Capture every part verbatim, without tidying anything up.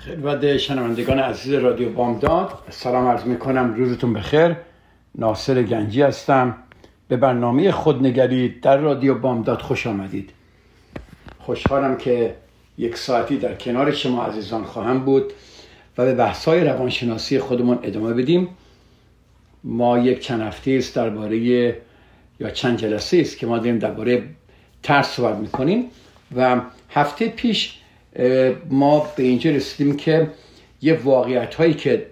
خدمت شنوندگان عزیز رادیو بامداد سلام عرض میکنم، روزتون بخیر. ناصر گنجی هستم. به برنامه خودنگری در رادیو بامداد خوش آمدید. خوشحالم که یک ساعتی در کنار شما عزیزان خواهم بود و به بحث‌های روانشناسی خودمون ادامه بدیم. ما یک چند هفته است درباره یا چند جلسه است که ما داریم درباره ترس صحبت میکنیم و هفته پیش ما به اینجا رسیدیم که یه واقعیت هایی که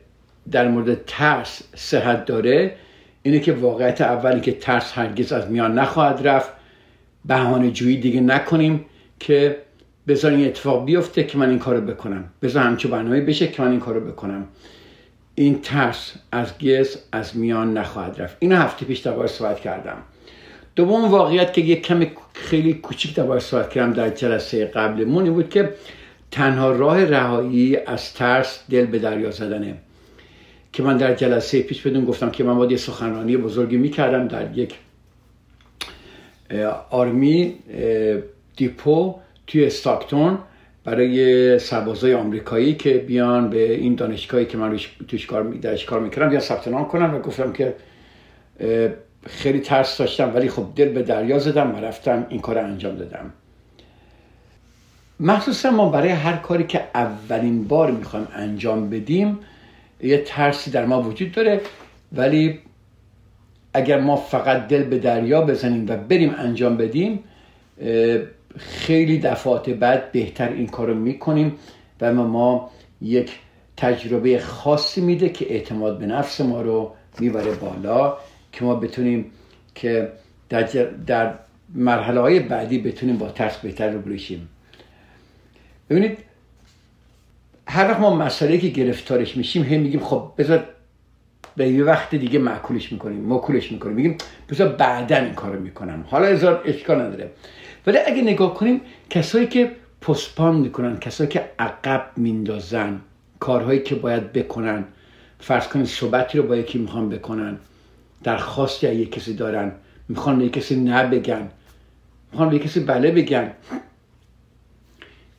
در مورد ترس صحت داره اینه که واقعیت اولی که ترس هرگز از میان نخواهد رفت. بهانه جویی دیگه نکنیم که بذار این اتفاق بیفته که من این کارو بکنم، بذار همچون برنامه بشه که من این کارو بکنم. این ترس از گز از میان نخواهد رفت. اینو هفته پیش دربارش صحبت کردم. دوم واقعیت که یک کمی خیلی کوچیک دربارش صحبت کردم در جلسه قبلمون این بود که تنها راه رهایی از ترس دل به دریا زدنه، که من در جلسه پیش بدون گفتم که من باید یه سخنرانی بزرگی میکردم در یک آرمی دیپو توی استاکتون برای سربازای آمریکایی که بیان به این دانشگاهی که من توش کار درش کار میکردم یا ثبت نام کنم و گفتم که خیلی ترس داشتم ولی خب دل به دریا زدم و رفتم این کار انجام دادم. مخصوصا ما برای هر کاری که اولین بار میخوایم انجام بدیم یه ترسی در ما وجود داره، ولی اگر ما فقط دل به دریا بزنیم و بریم انجام بدیم خیلی دفعات بعد بهتر این کارو میکنیم و ما یک تجربه خاصی میده که اعتماد به نفس ما رو میبره بالا که ما بتونیم که در, در مرحله های بعدی بتونیم با ترس بهتر روبرو شیم. ببینید هر وقت ما مسئله‌ای که گرفتارش میشیم هی میگیم خب بذار به یه وقت دیگه معکولش میکنیم معکولش میکنیم میگیم بذار بعداً این کارو میکنم، حالا هزار اشکال نداره. ولی اگه نگاه کنیم کسایی که پستپان میکنن، کسایی که عقب میندازن کارهایی که باید بکنن، فرض کنید صحبتی رو با یکی میخوان بکنن، درخواستی از یک کسی دارن، میخوان به یک کسی نه بگن، میخوان به یک کسی بله بگن،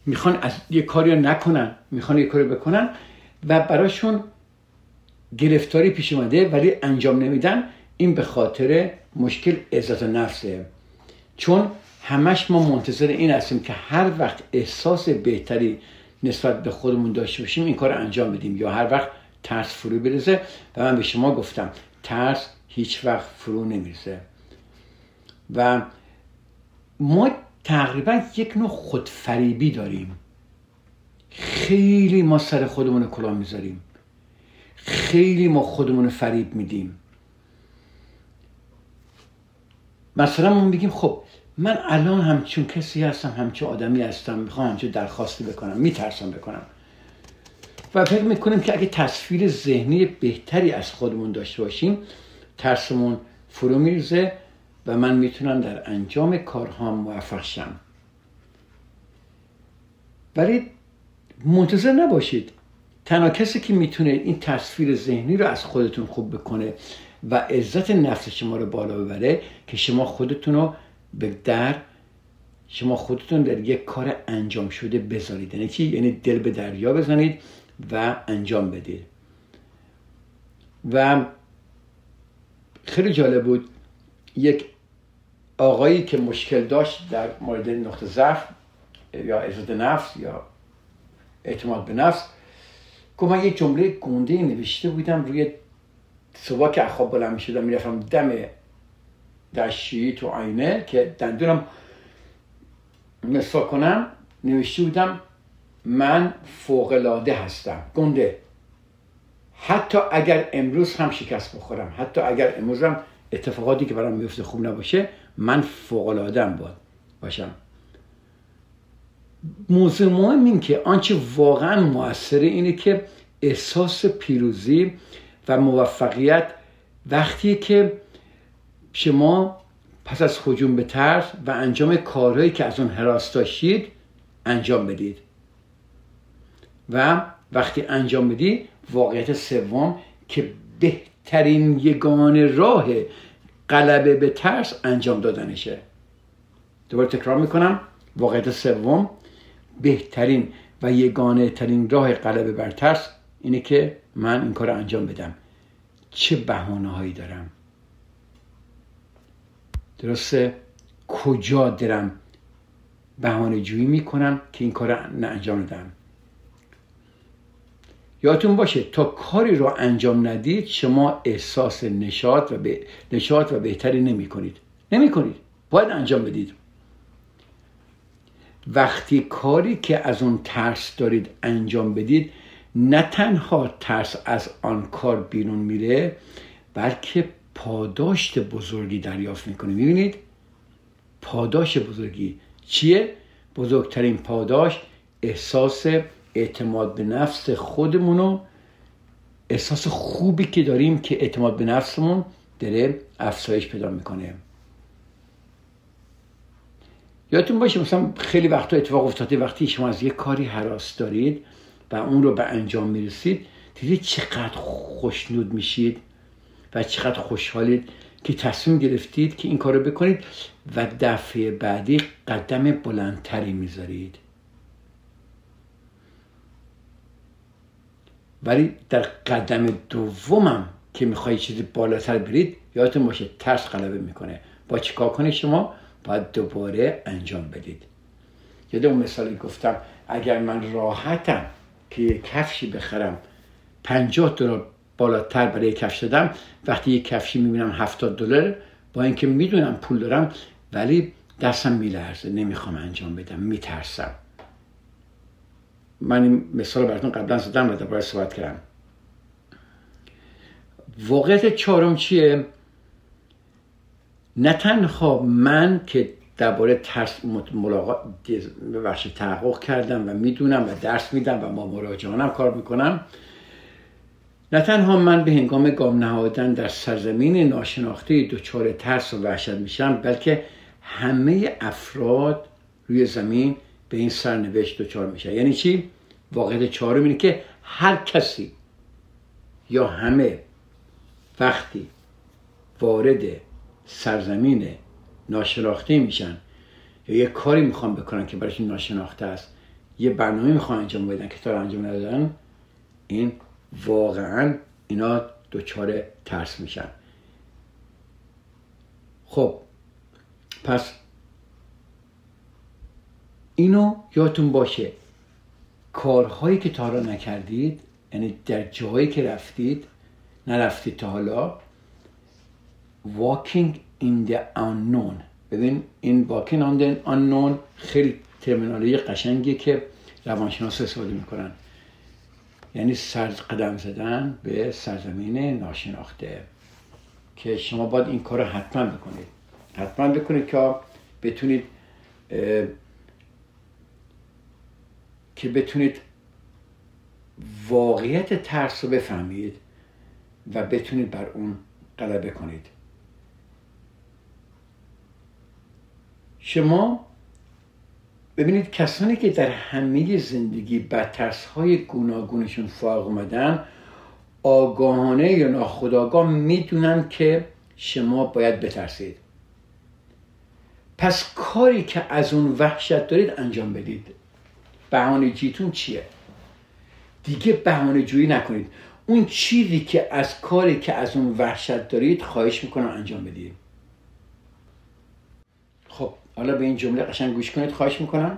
میخوان از یه کاری رو نکنن، میخوان یه کاری بکنن و براشون گرفتاری پیش اومده ولی انجام نمیدن. این به خاطر مشکل عزت نفسه، چون همش ما منتظر این هستیم که هر وقت احساس بهتری نسبت به خودمون داشته باشیم این کار انجام بدیم یا هر وقت ترس فرو بریزه. و من به شما گفتم ترس هیچ وقت فرو نمیرسه و ما تقریبا یک نوع خودفریبی داریم. خیلی ما سر خودمون کلاه میذاریم، خیلی ما خودمون فریب میدیم. مثلا ما میگیم خب من الان همچون کسی هستم، همچون آدمی هستم، میخوام همچون درخواستی بکنم، میترسم بکنم و فکر میکنیم که اگه تصویر ذهنی بهتری از خودمون داشته باشیم ترسمون فرو میریزه و من میتونم در انجام کارهام موفق شم. ولی منتظر نباشید. تنها کسی که میتونه این تصویر ذهنی رو از خودتون خوب بکنه و عزت نفس شما رو بالا ببره که شما خودتون رو به در شما خودتون در یک کار انجام شده بذارید، یعنی چی؟ یعنی دل به دریا بزنید و انجام بدید. و خیلی جالب بود یک آقایی که مشکل داشت در مورد نقطه ضعف یا عزت نفس یا اعتماد به نفس، که من یه جمله گنده نوشته بودم روی صبح که خواب بلند میشدم میرفتم دم دستشویی تو آینه که دندونم مسواک کنم نوشته بودم من فوق‌العاده هستم، گنده، حتی اگر امروز هم شکست بخورم، حتی اگر امروز هم اتفاقاتی که برام میفته خوب نباشه، من فوق‌العاده‌ام باید باشم. موضوع مهم این که آنچه واقعا مؤثره اینه که احساس پیروزی و موفقیت وقتی که شما پس از هجوم به ترس و انجام کارهایی که از اون هراس داشتید انجام بدید و وقتی انجام بدید واقعیت سوم که بهترین یگانه راه غلبه به ترس انجام دادنشه. دوباره تکرار میکنم، واقعیت سوم بهترین و یگانه ترین راه غلبه بر ترس اینه که من این کار انجام بدم. چه بهانه هایی دارم؟ درسته کجا دارم بهانه جویی میکنم که این کار نه انجام دادم؟ یادتون باشه تا کاری رو انجام ندید شما احساس نشاط و به نشاط و بهتری نمی کنید. نمی کنید. باید انجام بدید. وقتی کاری که از اون ترس دارید انجام بدید نه تنها ترس از آن کار بیرون میره بلکه پاداش بزرگی دریافت میکنه. میبینید؟ پاداش بزرگی چیه؟ بزرگترین پاداش احساس اعتماد به نفس خودمونو، احساس خوبی که داریم که اعتماد به نفسمون داره افزایش پیدا میکنه. یادتون باشه مثلا خیلی وقتا اتفاق افتاده وقتی شما از یه کاری هراس دارید و اون رو به انجام میرسید دیدید چقدر خوشنود میشید و چقدر خوشحالید که تصمیم گرفتید که این کار رو بکنید و دفعه بعدی قدم بلندتری میذارید. ولی در قدم دومم که میخوایی چیزی بالاتر برید یادتون باشه ترس غلبه میکنه. با چیکار کنید شما؟ باید دوباره انجام بدید. یاد اون مثالی گفتم اگر من راحتم که یک کفشی بخرم پنجاه دلار بالاتر برای کفش دادم وقتی یک کفشی میبینم هفتاد دلار با اینکه میدونم پول دارم ولی دستم میلرزه نمیخوام انجام بدم میترسم. من این مثال رو براتون قبلا زدم و دوباره صحبت کردم. واقعیت چهارم چیه؟ نه تنها من که درباره ترس ملاقات بخش تحقق کردم و میدونم و درس میدم و با مراجعانم کار میکنم، نه تنها من به هنگام گام نهادن در سرزمین ناشناخته دچار ترس و وحشت میشم بلکه همه افراد روی زمین به این سرنوشت دچار میشن. یعنی چی؟ واقعیت چهارم اینه که هر کسی یا همه وقتی وارد سرزمین ناشناخته میشن یا یه کاری میخوان بکنن که برایشون ناشناخته است، یه برنامه میخوان انجام بدن که تا رو انجام ندادن، این واقعا اینا دچار ترس میشن. خب پس اینو یادتون باشه کارهایی که تا حالا نکردید، یعنی در جایی که رفتید نرفتید تا حالا، walking in the unknown. ببین این walking on the unknown خیلی ترمینالوژی قشنگیه که روانشناسا استفاده میکنن، یعنی سر قدم زدن به سرزمین ناشناخته که شما باید این کار رو حتما بکنید، حتما بکنید که بتونید که بتونید واقعیت ترس رو بفهمید و بتونید بر اون غلبه کنید. شما ببینید کسانی که در همه زندگی با ترس‌های گوناگونشون فائق اومدن آگاهانه یا ناخودآگاه میدونن که شما باید بترسید. پس کاری که از اون وحشت دارید انجام بدید. بهانه جوییتون چیه؟ دیگه بهانه جویی نکنید. اون چیزی که از کاری که از اون وحشت دارید خواهش میکنم انجام بدید. خب حالا به این جمله قشنگ گوش کنید، خواهش میکنم.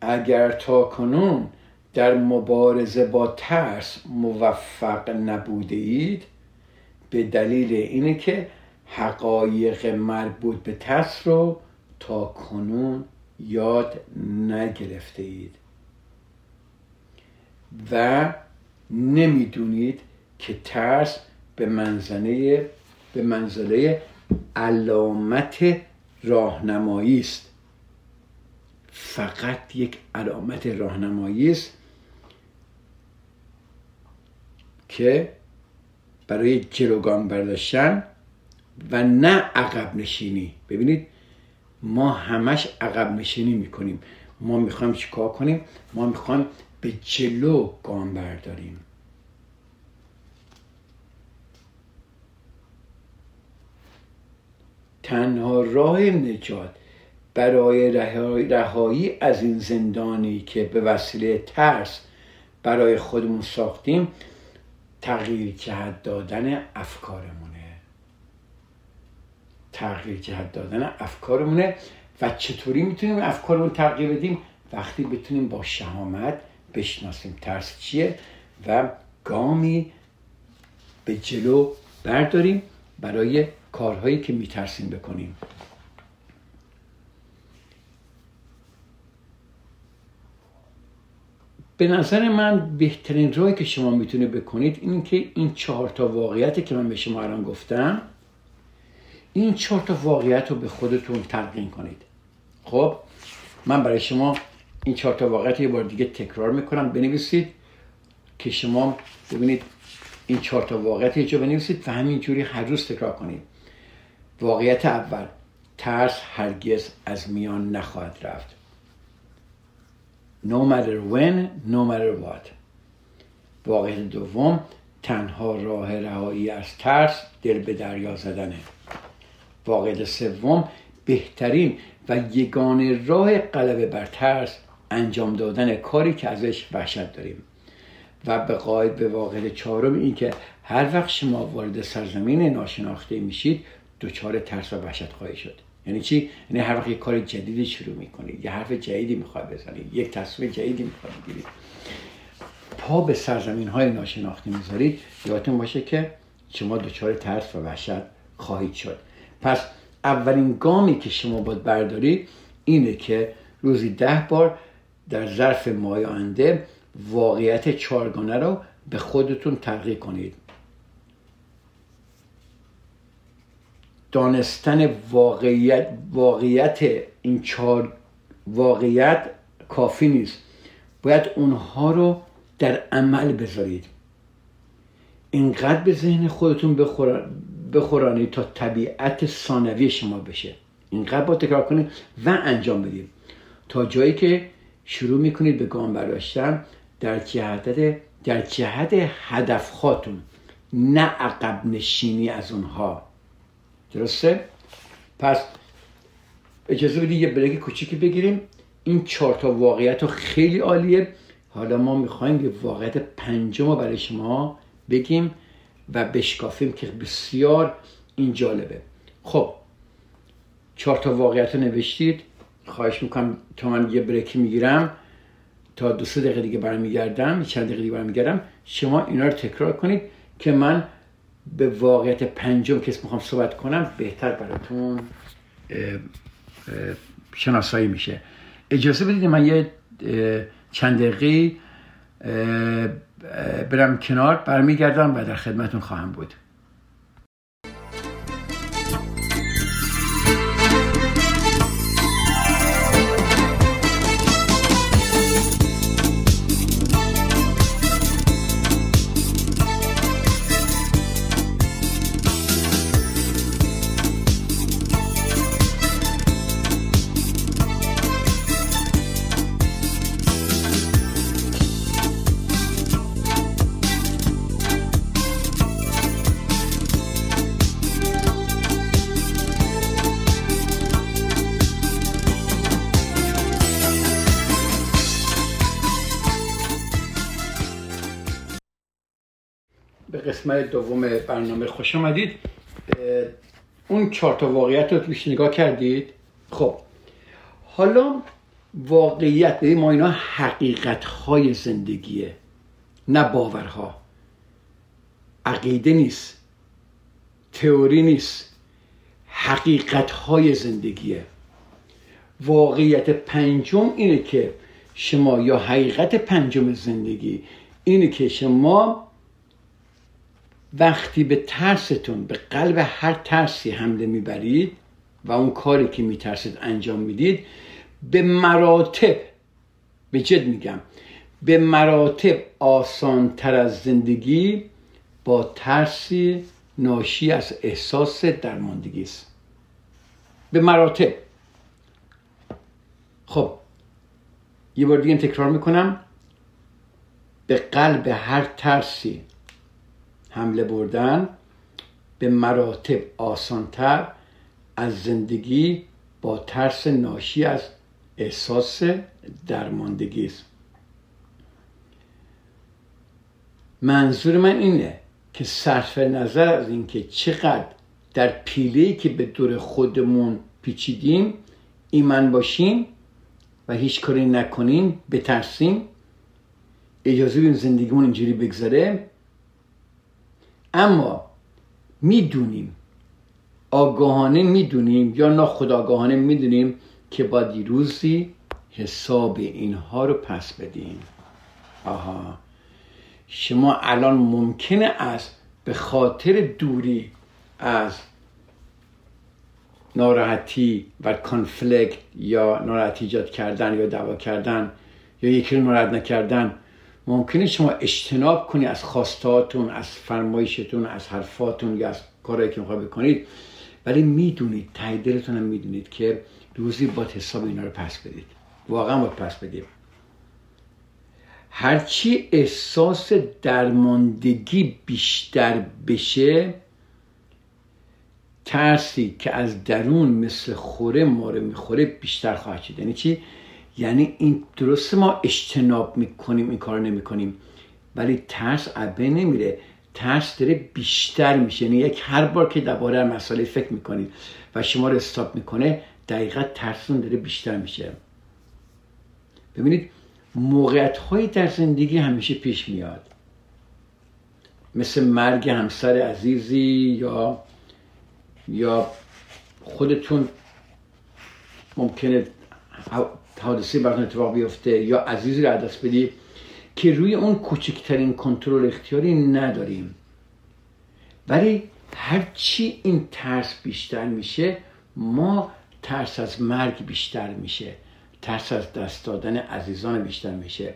اگر تا کنون در مبارزه با ترس موفق نبوده اید به دلیل اینه که حقایق مربوط به ترس رو تا کنون یاد نگرفته اید. و نمیدونید که ترس به منزله به منزله علامت راهنمایی است. فقط یک علامت راهنمایی است که برای جلوگام برداشتن و نه عقب نشینی. ببینید ما همش عقب نشینی میکنیم. ما میخوایم چیکار کنیم؟ ما میخوایم به جلو گام برداریم. تنها راه نجات برای رهایی از این زندانی که به وسیله ترس برای خودمون ساختیم تغییر جهت دادن افکارمونه. تغییر جهت دادن افکارمونه و چطوری میتونیم افکارمون تغییر بدیم؟ وقتی بتونیم با شهامت بشناسیم ترس چیه و گامی به جلو برداریم برای کارهایی که میترسیم بکنیم. به نظر من بهترین راهی که شما میتونه بکنید این که این چهار تا واقعیتی که من به شما الان گفتم، این چهار تا واقعیت رو به خودتون تلقین کنید. خب من برای شما این چهار تا واقعیت یه بار دیگه تکرار میکنم، بنویسید که شما ببینید این چهار تا واقعیت یه جا بنویسید و همینجوری هر روز تکرار کنید. واقعیت اول، ترس هرگز از میان نخواهد رفت. No matter when, no matter what. واقعیت دوم، تنها راه رهایی از ترس دل به دریا زدنه. واقعیت سوم، بهترین و یگانه راه غلبه بر ترس انجام دادن کاری که ازش وحشت داریم. و به قاید به واقعیت چهارم، این که هر وقت شما وارد سرزمین ناشناخته میشید دچار ترس و وحشت خواهید شد. یعنی چی؟ یعنی هر وقت یک کار جدیدی شروع میکنید، یه حرف جدیدی میخواید بزنید، یک تصمیم جدیدی میخواید بگیرید، پا به سرزمین های ناشناخته میذارید، یادتون باشه که شما دچار ترس و وحشت خواهید شد. پس اولین گامی که شما باید بردارید اینه که روزی ده بار در ظرف ماه آینده واقعیت چهارگانه رو به خودتون تلقین کنید. دانستن واقعیت واقعیت این چهار واقعیت کافی نیست، باید اونها رو در عمل بذارید. اینقدر به ذهن خودتون بخورن بخورانید تا طبیعت ثانوی شما بشه. اینقدر با تکرار کنید و انجام بدید تا جایی که شروع میکنید به گام برداشتن در جهت در جهت هدف خودتون، نه عقب نشینی از اونها. درسته؟ پس اجازه بدید یه بریک کوچیکی بگیریم. این چهار تا واقعیت خیلی عالیه. حالا ما میخوایم یه واقعیت پنجم رو برای شما بگیم و بشکافیم که بسیار این جالبه. خب چهار تا واقعیت رو نوشتید. خواهش میکنم تا من یه بریکی میگیرم، تا دو سه دقیقه دیگه برمیگردم، چند دقیقه دیگه برمیگردم. شما اینا رو تکرار کنید که من به واقعیت پنجم که میخوام صحبت کنم بهتر براتون شناسایی میشه. اجازه بدید من یه چند دقیقه برم کنار، برمیگردم و در خدمتون خواهم بود. قسمت دوم برنامه خوش آمدید. اون چهار تا واقعیت رو توش نگاه کردید. خب حالا واقعیت داریم، ما اینا حقیقت‌های زندگیه، نه باورها. عقیده نیست، تئوری نیست، حقیقت‌های زندگیه. واقعیت پنجم اینه که شما یا حقیقت پنجم زندگی اینه که شما وقتی به ترستون، به قلب هر ترسی حمله میبرید و اون کاری که میترسید انجام میدید، به مراتب، به جد میگم، به مراتب آسان تر از زندگی با ترسی ناشی از احساس درماندگی است. به مراتب. خب یه بار دیگه تکرار میکنم، به قلب هر ترسی حمله بردن به مراتب آسانتر از زندگی با ترس ناشی از احساس درماندگی است. منظور من اینه که صرف نظر از اینکه چقدر در پیله‌ای که به دور خودمون پیچیدیم ایمن باشیم و هیچ کاری نکنیم، بترسیم، اجازه بدیم زندگیمون اینجوری بگذره. اما میدونیم، آگاهانه میدونیم یا ناخودآگاهانه میدونیم که باید یه روزی حساب اینها رو پس بدیم. آها، شما الان ممکنه است به خاطر دوری از ناراحتی و کانفلیکت یا ناراحتی ایجاد کردن یا دعوا کردن یا یکی رو ناراحت نکردن، ممکنه شما اجتناب کنی از خواستاتون، از فرمایشتون، از حرفاتون یا از کارهایی که میخواید بکنید، ولی میدونید، ته دلتون هم میدونید که روزی باید حساب اینا رو پس بدید. واقعا باید پس بدید. هرچی احساس درماندگی بیشتر بشه، ترسی که از درون مثل خوره ماره میخوره بیشتر خواهد شد. یعنی چی؟ یعنی این درسته ما اجتناب میکنیم، این کار نمی کنیم، ولی ترس عبه نمیره، ترس داره بیشتر میشه. یعنی یک هر بار که درباره مسئله فکر میکنید و شما رو استاپ میکنه، دقیقا ترسون داره بیشتر میشه. ببینید، موقعیت هایی در زندگی همیشه پیش میاد، مثل مرگ همسر عزیزی یا یا خودتون ممکنه حادثه براتون اتفاق بیفته یا عزیزی رو از دست بدی که روی اون کوچکترین کنترل اختیاری نداریم. ولی هرچی این ترس بیشتر میشه، ما ترس از مرگ بیشتر میشه، ترس از دست دادن عزیزان بیشتر میشه.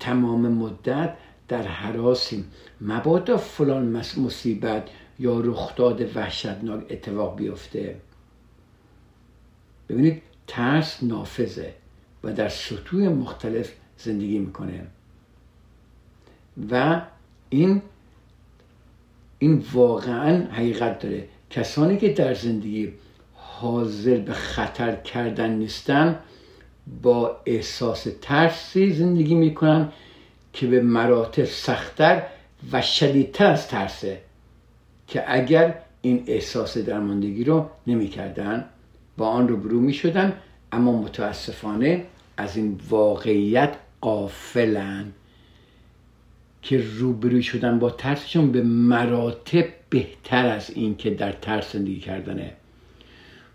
تمام مدت در هراسیم، مبادا فلان مصیبت یا رخداد وحشتناک اتفاق بیفته. ببینید، ترس نافذه و در سطوح مختلف زندگی میکنه و این این واقعا حقیقت داره. کسانی که در زندگی حاضر به خطر کردن نیستن، با احساس ترسی زندگی میکنن که به مراتب سخت‌تر و شدیدتر از ترسه که اگر این احساس درماندگی رو نمیکردن با آن رو برو میشدن. اما متاسفانه از این واقعیت غافلن که روبرو شدن با ترسشون به مراتب بهتر از این که در ترس زندگی کردنه.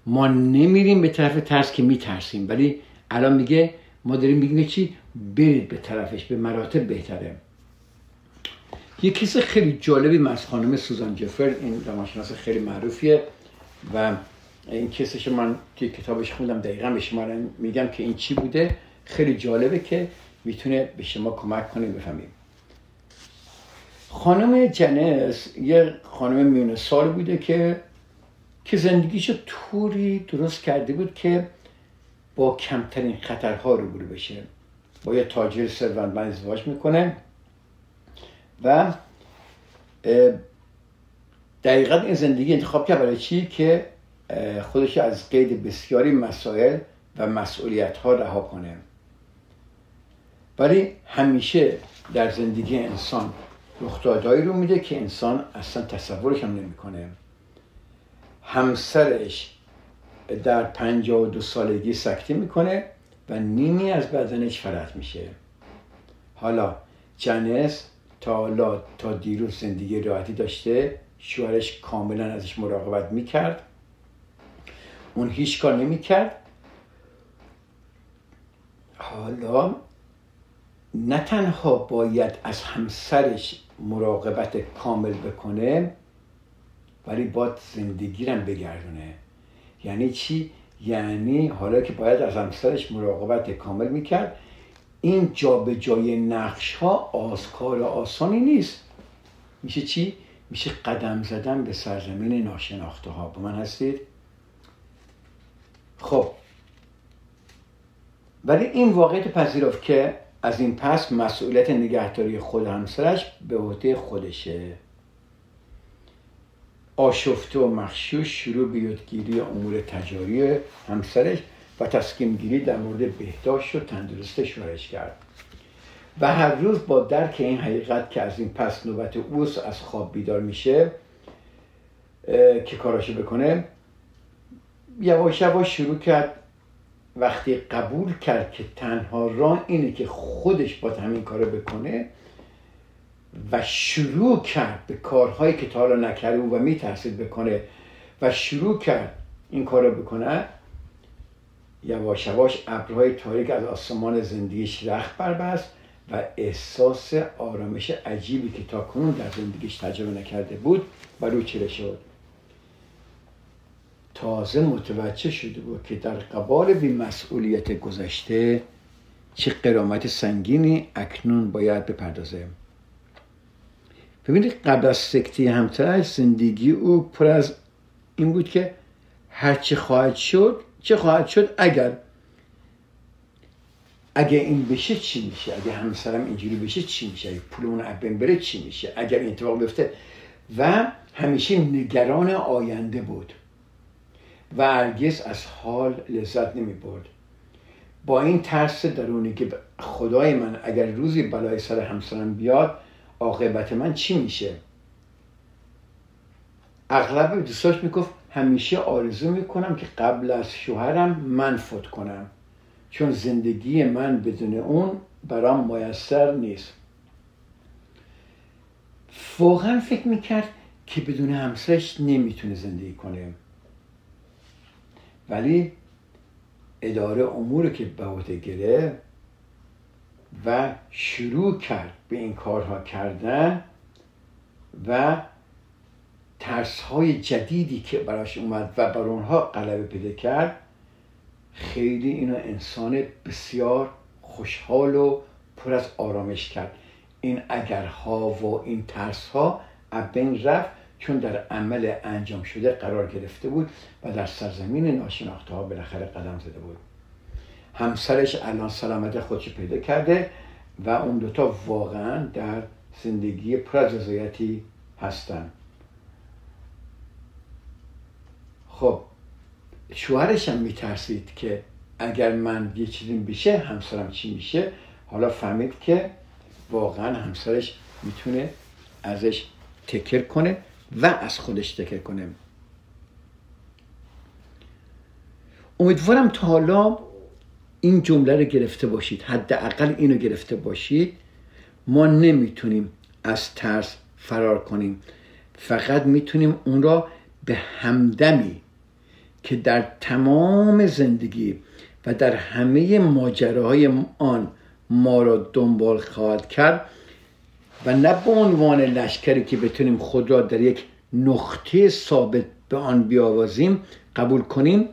ما نمیریم به طرف ترس که میترسیم، ولی الان میگه، ما داریم میگیم چی؟ برید به طرفش، به مراتب بهتره. یه کیسه خیلی جالبی از خانم سوزان جفر، این روانشناس خیلی معروفیه و این کیسهش من توی کتابش خوندم، دقیقا به شما میگم که این چی بوده. خیلی جالبه که میتونه به شما کمک کنه بفهمیم. خانم جنس یه خانم میونه سال بوده که که زندگیشو طوری درست کرده بود که با کمترین خطرها روبرو بشه. با یه تاجر ثروتمند ازدواج میکنه و دقیقاً این زندگی انتخاب کرد برای چی؟ که خودش از قید بسیاری مسائل و مسئولیت‌ها رها کنه. ولی همیشه در زندگی انسان رخدادهایی رو میده که انسان اصلا تصورش هم نمی‌کنه. همسرش در پنجاه و دو سالگی سکته میکنه و نیمی از بدنش فرط میشه. حالا جنس تا حالا تا دیروز زندگی راحتی داشته، شوهرش کاملا ازش مراقبت میکرد، اون هیچ کار نمیکرد. حالا نه تنها باید از همسرش مراقبت کامل بکنه، ولی باید زندگی رو بگردونه. یعنی چی؟ یعنی حالا که باید از همسرش مراقبت کامل میکرد، این جا به جای نقش ها آزکار آسانی نیست. میشه چی؟ میشه قدم زدن به سرزمین ناشناخته ها. با من هستید؟ خب، ولی این واقعیت پذیرفت که از این پس مسئولیت نگهداری خود همسرش به عهده خودشه. آشفته و مغشوش شروع به یادگیری امور تجاری همسرش و تصمیم گیری در مورد بهداشت و تندرستی شوهرش کرد و هر روز با درک این حقیقت که از این پس نوبت اوست از خواب بیدار میشه که کاراشو بکنه، یواش یواش شروع کرد. وقتی قبول کرد که تنها راه اینه که خودش باید همین کارو بکنه و شروع کرد به کارهایی که تا حالا نکرده و میترسید بکنه و شروع کرد این کارو بکنه، یواش یواش ابرهای تاریک از آسمان زندگیش رخت بربست و احساس آرامش عجیبی که تاکنون در زندگیش تجربه نکرده بود بر او چیره شد. تازه متوجه شده بود که در قبال بی‌مسئولیت گذشته چه غرامت سنگینی اکنون باید بپردازه. ببینید، قبل از سکته همسرش زندگی او پر از این بود که هر چه خواهد شد، چه خواهد شد اگر اگه این بشه چی میشه، اگه همسرم اینجوری بشه چی میشه، اگه پولمون از بین بره چی میشه، اگر این اتفاق بیفته، و همیشه نگران آینده بود و هرگز از حال لذت نمی برد. با این ترس درونی که خدای من اگر روزی بلای سر همسرم بیاد عاقبت من چی میشه، اغلب دوستاش میگفت همیشه آرزو میکنم که قبل از شوهرم من فوت کنم، چون زندگی من بدون اون برام میسر نیست. واقعا فکر میکرد که بدون همسرش نمیتونه زندگی کنه، ولی اداره امور که به عهده گرفت و شروع کرد به این کارها کردن و ترس‌های جدیدی که براش اومد و بر اونها غلبه پیدا کرد، خیلی اینو انسان بسیار خوشحال و پر از آرامش کرد. این اگرها و این ترس‌ها از بین رفت، چون در عمل انجام شده قرار گرفته بود و در سرزمین ناشناخته ها بالاخره قدم زده بود. همسرش الان سلامت خودش پیدا کرده و اون دوتا واقعا در زندگی پر از رضایتی هستن. خب، شوهرش هم میترسید که اگر من یه چیزی بشه همسرم چی میشه. حالا فهمید که واقعا همسرش میتونه ازش تکر کنه و از خودش تکر کنه. امیدوارم تا حالا این جمله رو گرفته باشید، حداقل اینو گرفته باشید. ما نمیتونیم از ترس فرار کنیم، فقط میتونیم اون را به همدمی که در تمام زندگی و در همه ماجراهای آن ما را دنبال خواهد کرد و نه به عنوان لشکری که بتونیم خود را در یک نقطه ثابت به آن بیاوازیم قبول کنیم.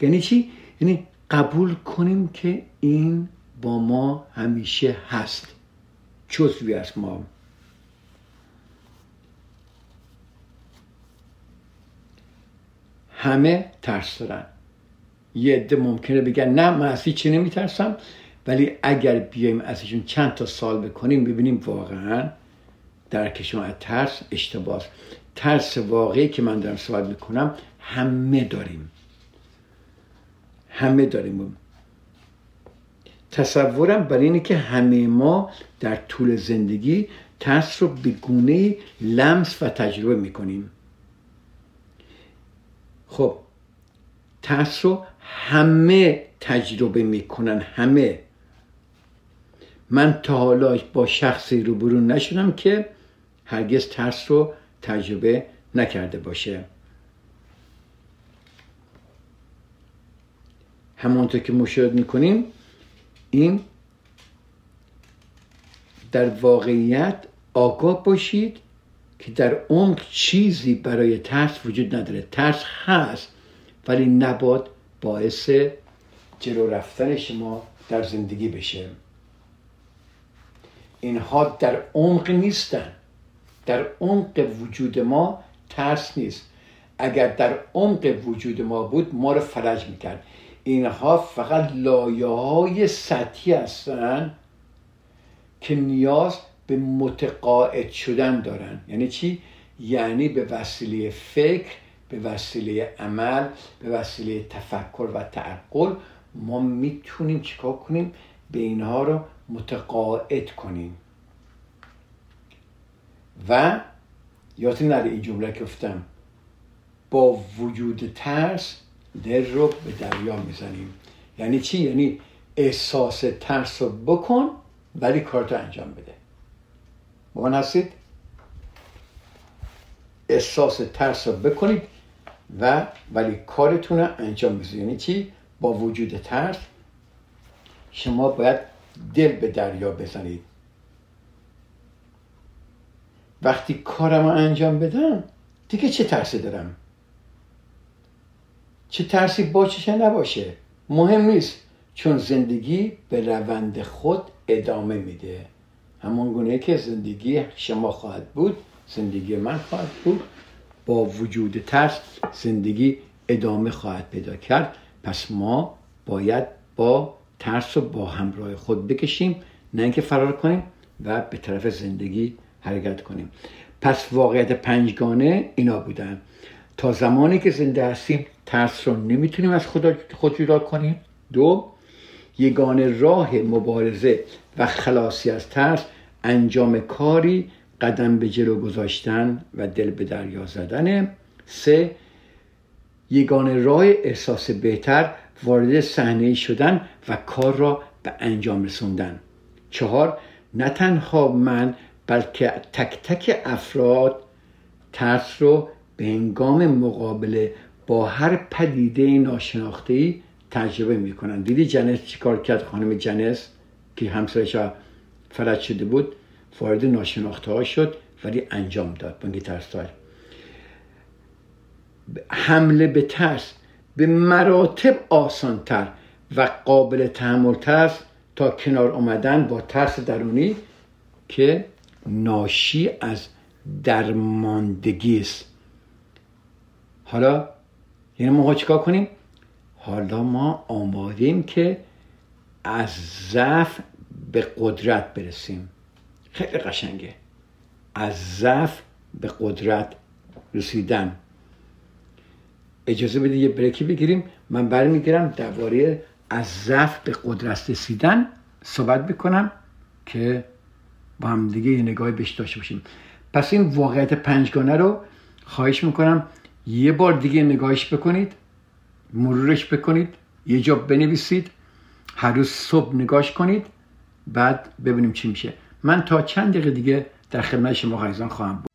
یعنی چی؟ یعنی قبول کنیم که این با ما همیشه هست، جزوی از ما. همه ترس دارن. یه عده ممکنه بگن نه من از هیچی نمیترسم، ولی اگر بیایم ازشون چند تا سال بکنیم ببینیم واقعا درکشون از ترس اشتباهه. ترس واقعی که من دارم صحبت میکنم همه داریم، همه داریم. تصورم برای اینه که همه ما در طول زندگی ترس رو به گونه‌ای لمس و تجربه میکنیم. خب، ترس رو همه تجربه میکنن، همه. من تا حالا با شخصی روبرو نشدم که هرگز ترس رو تجربه نکرده باشه. همونطور که مشاهده میکنیم این در واقعیت آگاه باشید که در عمق چیزی برای ترس وجود نداره. ترس هست ولی نباید باعث جلو رفتن شما در زندگی بشه. اینها در عمق نیستن. در عمق وجود ما ترس نیست. اگر در عمق وجود ما بود ما رو فلج میکرد. اینها فقط لایه های سطحی هستن که نیاز به متقاعد شدن دارن. یعنی چی؟ یعنی به وسیله فکر، به وسیله عمل، به وسیله تفکر و تعقل ما میتونیم چیکار کنیم؟ به اینها رو متقاعد کنیم. و یادتون نره این جمله که گفتم، با وجود ترس دل رو به دریا میزنیم. یعنی چی؟ یعنی احساس ترس رو بکن ولی کارتو انجام بده. با من هستید؟ احساس ترس رو بکنید و ولی کارتون رو انجام بده. یعنی چی؟ با وجود ترس شما باید دل به دریا بزنید. وقتی کارم رو انجام بدم دیگه چه ترسی دارم؟ چه ترسی باشه چه نباشه مهم نیست، چون زندگی به روند خود ادامه میده. همون گونه که زندگی شما خواهد بود زندگی من خواهد بود. با وجود ترس زندگی ادامه خواهد پیدا کرد. پس ما باید با ترس رو با همراه خود بکشیم، نه اینکه فرار کنیم و به طرف زندگی حرکت کنیم. پس واقعیت پنجگانه اینا بودن. تا زمانی که زنده هستیم ترس رو نمیتونیم از خدا خود جدا کنیم. دو، یگانه راه مبارزه و خلاصی از ترس انجام کاری، قدم به جلو گذاشتن و دل به دریا زدن. سه، یگانه راه احساس بهتر، وارد صحنه شدن و کار را به انجام رسوندن. چهار، نه تنها من بلکه تک تک افراد ترس رو به هنگام مقابله با هر پدیده ناشناخته‌ای تجربه میکنن. دیدی جنس چیکار کرد؟ خانم جنس که همسرش فلج شده بود وارد ناشناخته‌ها شد ولی انجام داد. بنگی ترس دار. حمله به ترس به مراتب آسانتر و قابل تحمل‌تر است تا کنار آمدن با ترس درونی که ناشی از درماندگی است. حالا یعنی ما چیکار کنیم؟ حالا ما آماده‌ایم که از ضعف به قدرت برسیم. خیلی قشنگه. از ضعف به قدرت رسیدن. اجازه بدید یه بریکی بگیریم. من برمیگردم درباره از ضعف به قدرت رسیدن صحبت بکنم که با هم دیگه یه نگاهی بهش داشته باشیم. پس این واقعیت پنجگانه رو خواهش میکنم یه بار دیگه نگاهش بکنید، مرورش بکنید، یه جا بنویسید، هر روز صبح نگاهش کنید، بعد ببینیم چی میشه. من تا چند دقیقه دیگه در خدمت شما عزیزان خواهم بود.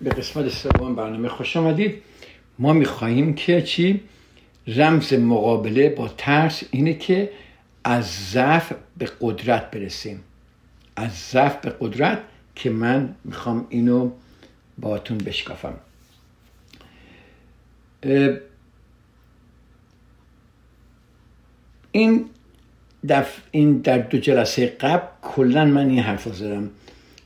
به قسمت سوم برنامه خوش آمدید. ما میخواییم که چی؟ رمز مقابله با ترس اینه که از ضعف به قدرت برسیم. از ضعف به قدرت که من میخوام اینو باهاتون بشکافم. این دف این در دو جلسه قبل کلا من این حرفو زدم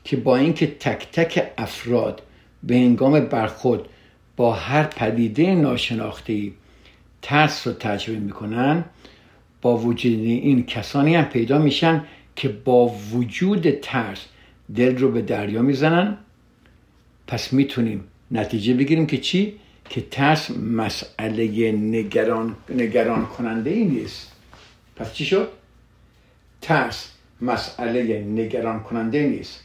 که با اینکه تک تک افراد به هنگام برخورد با هر پدیده ناشناخته‌ای ترس رو تجربه میکنن، با وجود این کسانی هم پیدا میشن که با وجود ترس دل رو به دریا میزنن. پس میتونیم نتیجه بگیریم که چی؟ که ترس مسئله نگران نگران کننده ای نیست. پس چی شد؟ ترس مسئله نگران کننده نیست.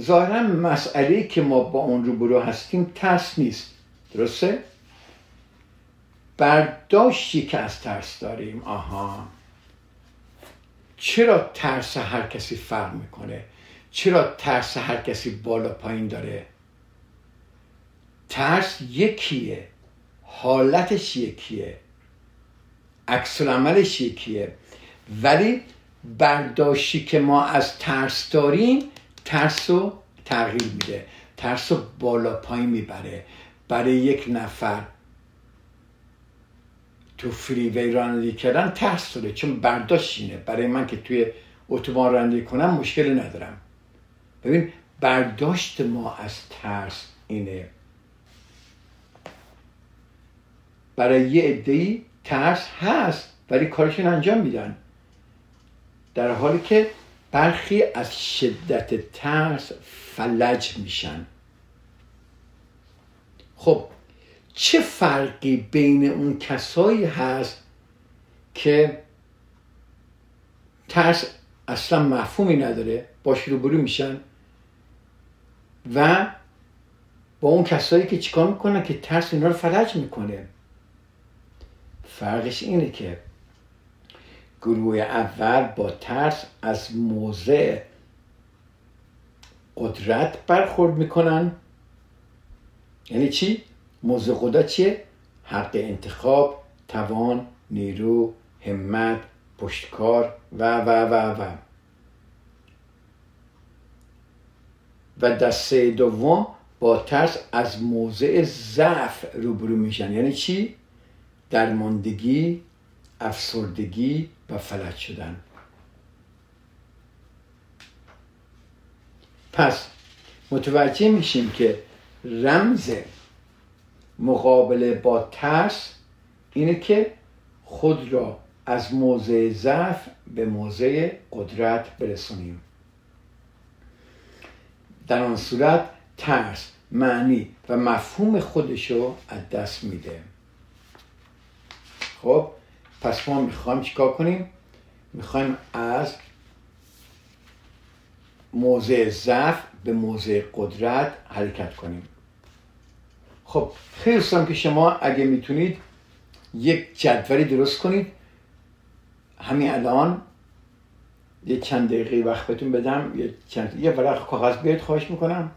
ظاهراً مسئله‌ای که ما با اون روبرو هستیم ترس نیست، درسته؟ برداشتی که از ترس داریم. آها، چرا ترس هر کسی فرق میکنه؟ چرا ترس هر کسی بالا پایین داره؟ ترس یکیه، حالتش یکیه، عکس العملش یکیه، ولی برداشتی که ما از ترس داریم ترس رو تغییر میده، ترس رو بالا پایین میبره. برای یک نفر تو فریوی رانندگی کردن ترس داره چون برداشت اینه. برای من که توی اتوبان رانندگی کنم مشکلی ندارم. ببین، برداشت ما از ترس اینه. برای یه عده‌ای ترس هست ولی کارشون انجام میدن، در حالی که برخی از شدت ترس فلج میشن. خب چه فرقی بین اون کسایی هست که ترس اصلا مفهومی نداره باش روبرو میشن و با اون کسایی که چیکار میکنن که ترس اینا رو فلج میکنه؟ فرقش اینه که گروه اول با ترس از موضع قدرت برخورد میکنن. یعنی چی؟ موضع قدرت چیه؟ حق انتخاب، توان، نیرو، همت، پشتکار و و و و و دسته دوم با ترس از موضع ضعف روبرو میشن. یعنی چی؟ درماندگی، افسردگی و فلج شدن. پس متوجه میشیم که رمز مقابله با ترس اینه که خود را از موضع ضعف به موضع قدرت برسونیم. در آن صورت ترس معنی و مفهوم خودشو از دست میده. خب پس ما میخوایم چیکار کنیم؟ میخوایم از موضع ضعف به موضع قدرت حرکت کنیم. خب خیلی دوستان که شما اگه میتونید یک جدولی درست کنید، همین الان یه چند دقیقه وقت بهتون بدم، یه چند یه ورق کاغذ بیارید خواهش میکنم.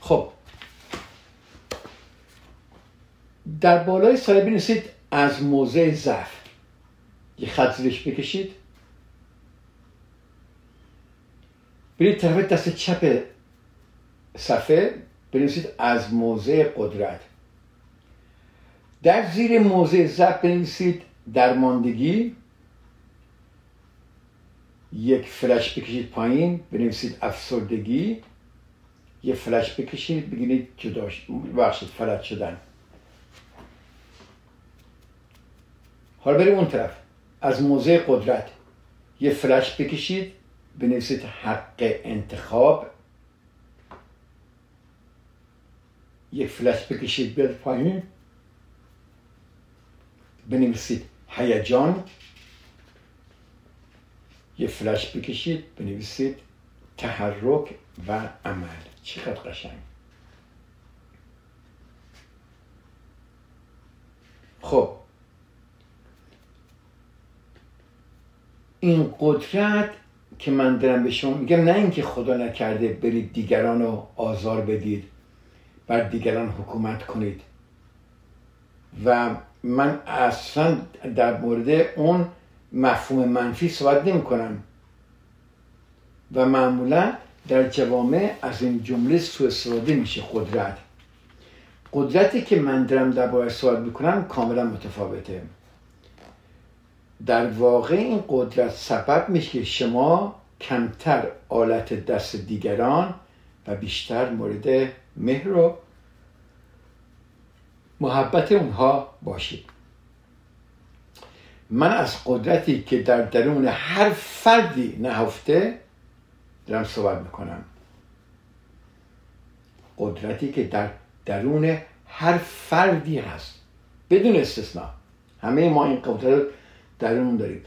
خب در بالای سایه بنویسید از موضع ضعف، یه خط زیرش بکشید، برید طرف دست چپ صفحه بنویسید از موضع قدرت، در زیر موضع ضعف بنویسید درماندگی، یک فلش بکشید پایین بنویسید افسردگی، یه فلش بکشید بگید جدا بخشید فلج شدن. حالا بریم اون طرف از موضع قدرت، یه فلش بکشید بنویسید حق انتخاب، یه فلش بکشید بیاد پایین بنویسید هیجان، یه فلش بکشید بنویسید تحرک و عمل. چقدر قشنگ. خب این قدرت که من دارم به شما میگم، نه اینکه خدا نکرده برید دیگران رو آزار بدید، بر دیگران حکومت کنید، و من اصلا در مورد اون مفهوم منفی صحبت نمی کنم و معمولا در جوامع از این جمله سوء استفاده میشه. قدرت قدرتی که من درم در باید سوال میکنم کاملا متفاوته. در واقع این قدرت سبب میشه که شما کمتر آلت دست دیگران و بیشتر مورد مهر و محبت اونها باشید. من از قدرتی که در درون هر فردی نهفته درم صحبت میکنم. قدرتی که در درون هر فردی هست بدون استثناء. همه ما این قدرت درون داریم.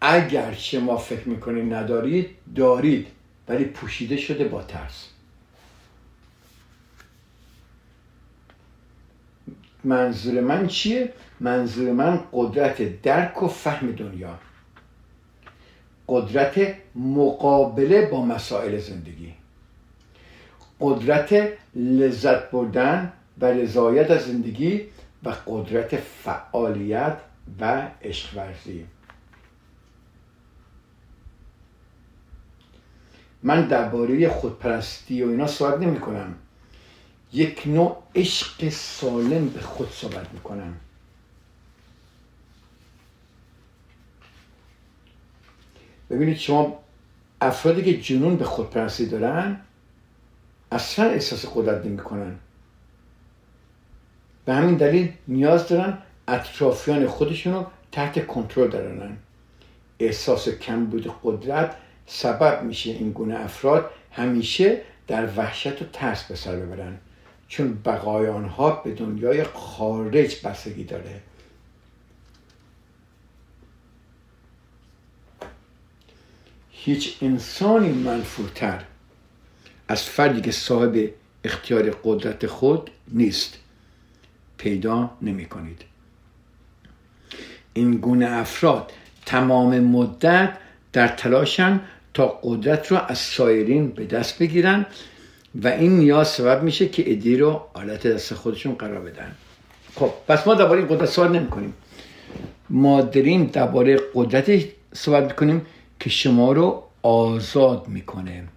اگر شما فکر میکنید ندارید، دارید، ولی پوشیده شده با ترس. منظور من چیه؟ منظور من قدرت درک و فهم دنیا، قدرت مقابله با مسائل زندگی، قدرت لذت بردن و رضایت از زندگی و قدرت فعالیت و عشق ورزی. من درباره خودپرستی و اینا صحبت نمی کنم. یک نوع عشق سالم به خود صحبت می کنم. ببینید شما افرادی که جنون به خودپرستی دارن اصلا احساس قدرت نمی کنن. به همین دلیل نیاز دارن اطرافیان خودشون رو تحت کنترل درانن. احساس کمبود قدرت سبب میشه این گونه افراد همیشه در وحشت و ترس به سر ببرن، چون بقای آنها به دنیای خارج بستگی داره. هیچ انسانی منفورتر از فردی که صاحب اختیار قدرت خود نیست پیدا نمی کنید. این گونه افراد تمام مدت در تلاشن تا قدرت رو از سایرین به دست بگیرن و این نیاز سبب میشه که ادی رو آلت دست خودشون قرار بدن. خب پس ما درباره این قدرت صحبت نمی کنیم. ما داریم درباره قدرتی صحبت میکنیم که شما رو آزاد میکنه.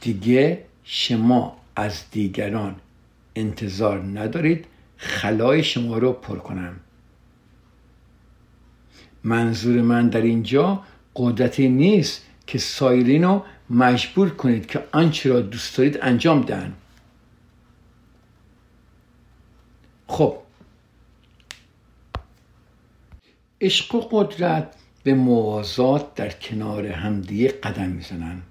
دیگه شما از دیگران انتظار ندارید خلای شما رو پر کنم. منظور من در اینجا قدرتی نیست که سایرین رو مجبور کنید که آنچه را دوست دارید انجام دهند. خب عشق و قدرت به موازات در کنار همدیگه قدم میزنند.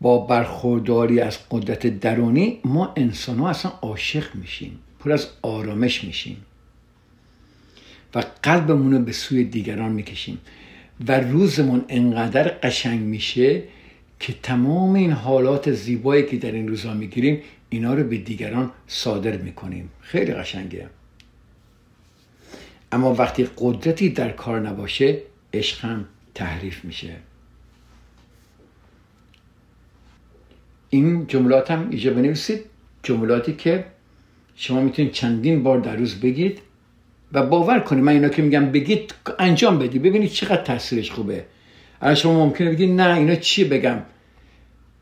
با برخورداری از قدرت درونی ما انسان ها اصلا عاشق میشیم، پر از آرامش میشیم و قلبمون رو به سوی دیگران میکشیم و روزمون انقدر قشنگ میشه که تمام این حالات زیبایی که در این روزها میگیریم اینا رو به دیگران صادر میکنیم. خیلی قشنگه. اما وقتی قدرتی در کار نباشه عشق هم تحریف میشه. این جملات هم اینجا بنویسید، جملاتی که شما میتونید چندین بار در روز بگید و باور کنید من اینا که میگم بگید انجام بدید، ببینید چقدر تاثیرش خوبه. الان شما ممکنه بگید نه اینا چی بگم،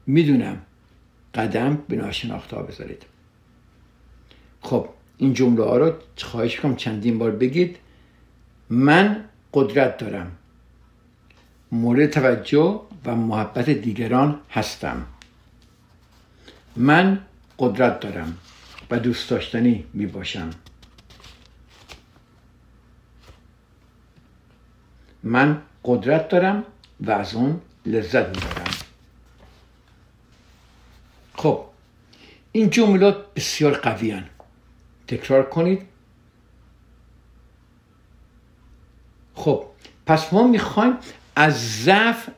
میدونم، قدم به ناشناخته بذارید. خب این جمله ها رو خواهش میکنم چندین بار بگید. من قدرت دارم، مورد توجه و محبت دیگران هستم. من قدرت دارم و دوست داشتنی می باشم. من قدرت دارم و از اون لذت می برم. خب این جملات بسیار قوی هستند. تکرار کنید. خب پس ما می خواهیم از ضعف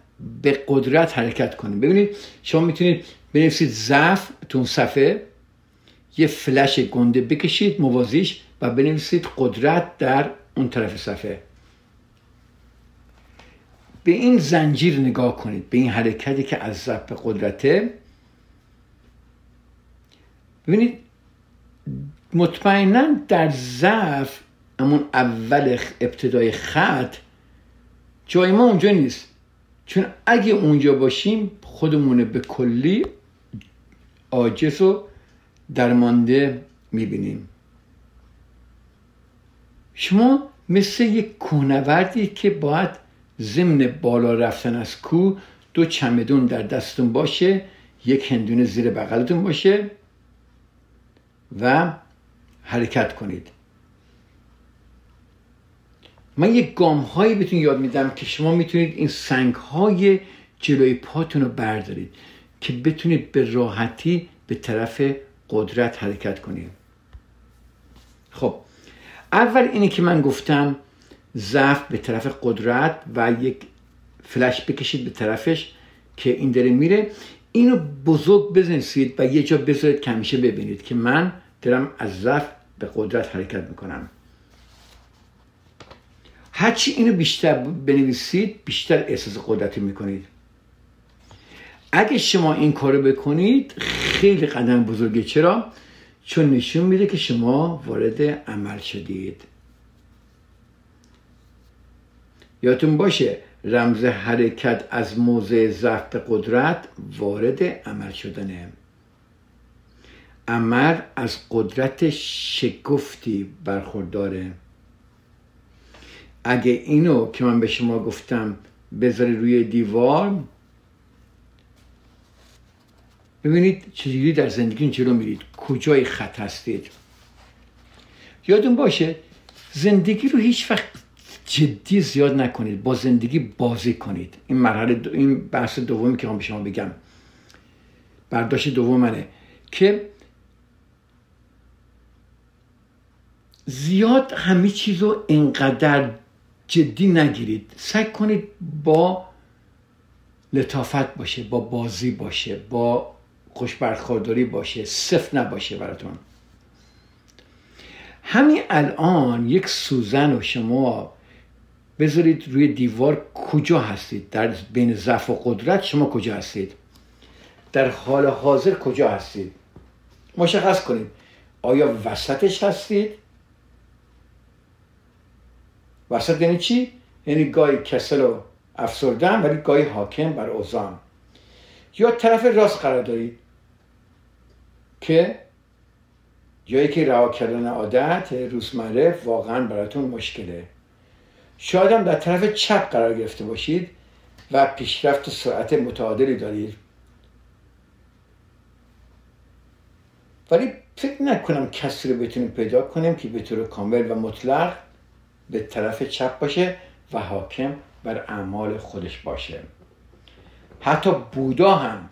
به قدرت حرکت کنیم. ببینید شما می تونید بنویسید ضعف تون صفحه، یه فلش گنده بکشید موازیش و بنویسید قدرت در اون طرف صفحه. به این زنجیر نگاه کنید، به این حرکتی که از ضعف به قدرته. ببینید مطمئناً در ضعف همون اول ابتدای خط جای ما اونجا نیست، چون اگه اونجا باشیم خودمونه به کلی عاجز و درمانده میبینیم. شما مثل یک کوهنوردی که باید ضمن بالا رفتن از کوه دو چمدون در دستون باشه، یک هندونه زیر بغلتون باشه و حرکت کنید. من یک گام هایی بهتون یاد میدم که شما میتونید این سنگ های جلوی پاتون رو بردارید که بتونید به راحتی به طرف قدرت حرکت کنید. خب اول اینی که من گفتم، ضعف به طرف قدرت و یک فلش بکشید به طرفش که این داره میره، اینو بزرگ بزنید و یه جا بذارید که همیشه ببینید که من دارم از ضعف به قدرت حرکت میکنم. هرچی اینو بیشتر بنویسید بیشتر احساس قدرتی میکنید. اگه شما این کارو بکنید خیلی قدم بزرگه. چرا؟ چون نشون میده که شما وارد عمل شدید. یادتون باشه رمز حرکت از موضع ضعف به قدرت وارد عمل شدنه. عمل از قدرت شگفتی برخورداره. اگه اینو که من به شما گفتم بذاری روی دیوار، ببینید چجوری در زندگی جلو میرید، کجای خط هستید. یادتون باشه زندگی رو هیچ وقت جدی زیاد نکنید، با زندگی بازی کنید. این مرحله دو، این بحث دومی که من به شما بگم، برداشت دوم منه که زیاد همه چیز رو اینقدر جدی نگیرید. سعی کنید با لطافت باشه، با بازی باشه، با خوشبرخورداری باشه، صفر نباشه براتون. همین الان یک سوزن و شما بذارید روی دیوار، کجا هستید؟ در بین ضعف و قدرت شما کجا هستید؟ در حال حاضر کجا هستید؟ مشخص کنید آیا وسطش هستید؟ وسط یعنی چی؟ یعنی گاهی کسل و افسردم ولی گاهی حاکم بر اوضاعم. یا طرف راست قرار دارید که جایی که رها کردن عادت روزمره واقعا براتون مشکله. شاید هم در طرف چپ قرار گرفته باشید و پیشرفت و سرعت متعادلی دارید، ولی فکر نکنم کسی رو بتونیم پیدا کنیم که به طور کامل و مطلق به طرف چپ باشه و حاکم بر اعمال خودش باشه. حتی بودا هم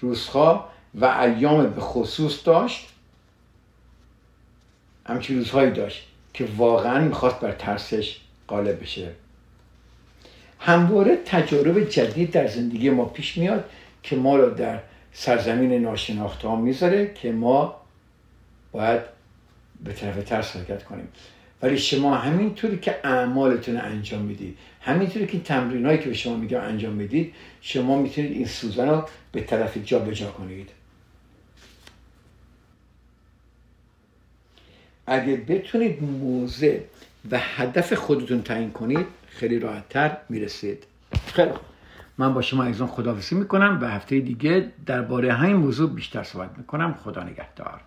روزها و ایام به خصوص داشت، همچین روزهایی داشت که واقعا میخواست بر ترسش غالب بشه. همواره تجارب جدید در زندگی ما پیش میاد که ما رو در سرزمین ناشناخته ها میذاره که ما باید به طرف ترس حرکت کنیم. ولی شما همینطوری که اعمالتون انجام میدید، همینطوری که تمرینایی که به شما میگم انجام میدید، شما میتونید این سوزن رو به طرف جا به جا کنید. اگه بتونید موضع و هدف خودتون تعیین کنید خیلی راحت‌تر میرسید. خیلی من با شما از اون خداحافظی میکنم و هفته دیگه درباره همین موضوع بیشتر صحبت میکنم. خدا نگهدار.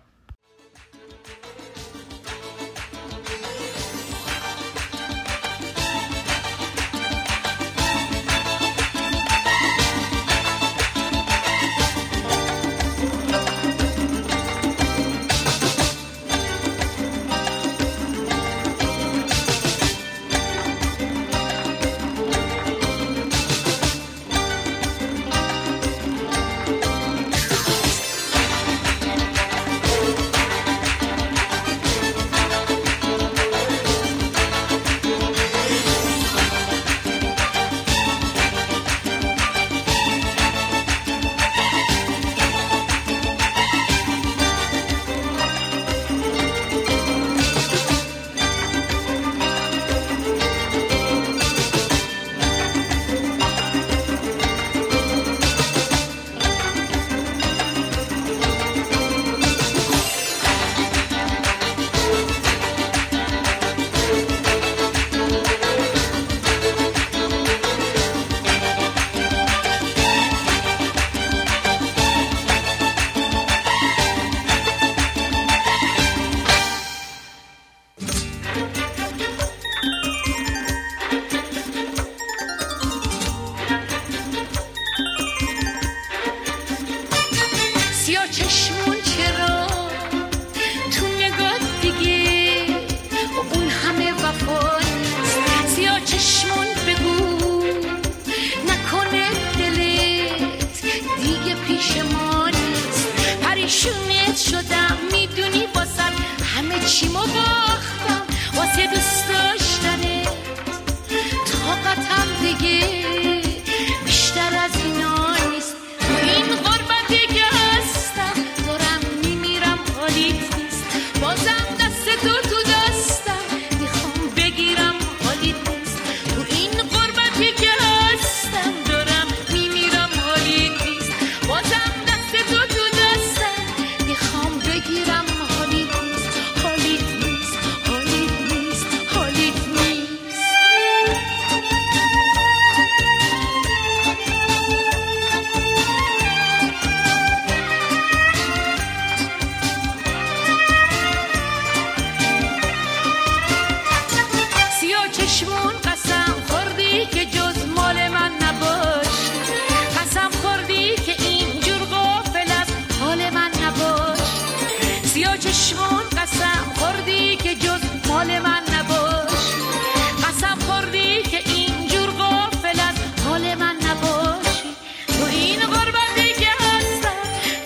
سیاه چشمون چرا تو نگاه دیگه اون همه وفا سیاه چشمون بگو نکنه دلت دیگه پیش ما نیست پریشونت شدم میدونی بازم همه چی ما باختم واسه دوست داشتنه طاقتم دیگه بیشتر از اینا نیست این غربت دیگه هستم دارم میمیرم حالیت نیست بازم دست تو تو دستم میخوام بگیرم حالیت نیست تو این غربت دیگه هستم دارم میمیرم حالیت نیست بازم دست تو تو دستم میخوام بگیرم حالیت نیست حالیت نیست حالیت نیست حالیت نیست سیاه چشمون قسم خوردی که جز مال من نباش قسم خوردی که اینجور غافل از حال من نباش سیاه چشمون قسم خوردی که جز مال من نباش قسم خوردی که اینجور غافل از حال من نباشی تو این غربتی که هستم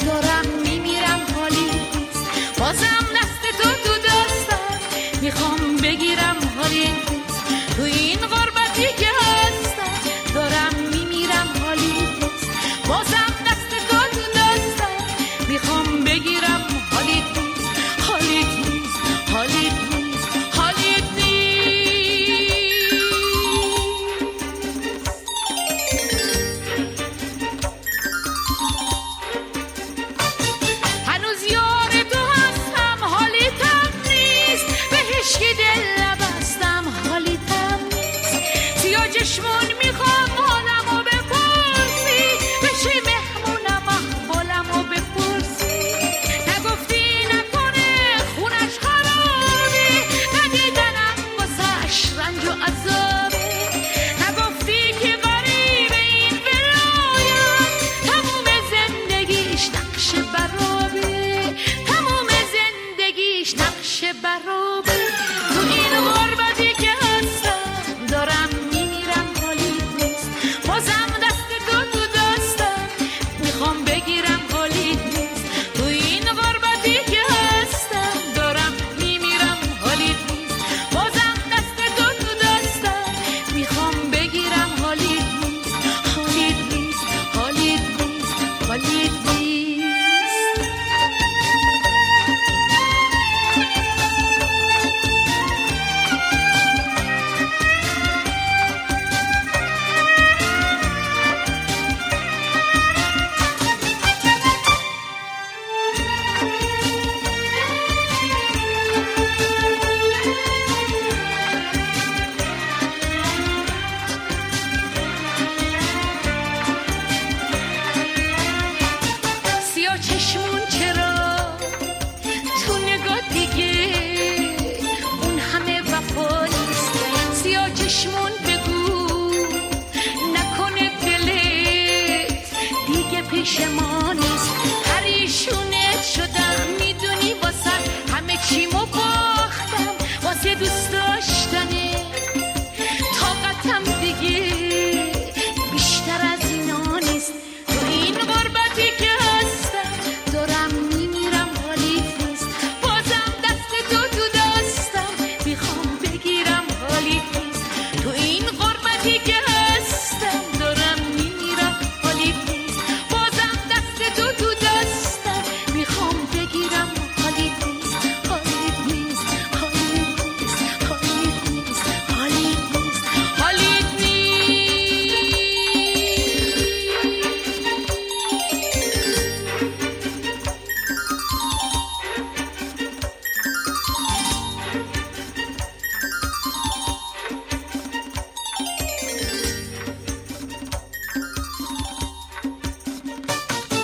دارم میمیرم حالی نیست بازم دست تو تو دستم میخوام بگیرم حالی نیست تو این غربتی که هستم دارم میمیرم حالی نیست بازم دست تو تو دستم میخوام بگیرم حالی نیست حالی نیست حالی نیست حالی نیست هنوز یار تو هستم حالیتم نیست به هیچکی دل نبستم حالیتم نیست سیاه چشمون میخوام حالمو بپرسی بشی مهمونم احوالمو بپرسی نگفتی نکنه خونش خرابه ندیدنم واسش رنج و عذابه نگفتی که غریب این ولایم تموم زندگیش نقش برابه تموم زندگیش نقش برابه تو این غربتی که هستم دارم میمیرم حالیت نیست بازم دست تو تو دستم میخوام بگیرم حالیت نیست تو این غربتی که هستم دارم میمیرم حالیت نیست بازم دست تو تو دستم میخوام بگیرم حالیت نیست حالیت نیست حالیت نیست حالیت نیست سیاه چشمون چرا تو نگاه دیگه اون همه وفا نیست سیاه چشمون بگو نکنه دلت دیگه پیش ما نیست پریشونت شدم میدونی واسه همه چی مو با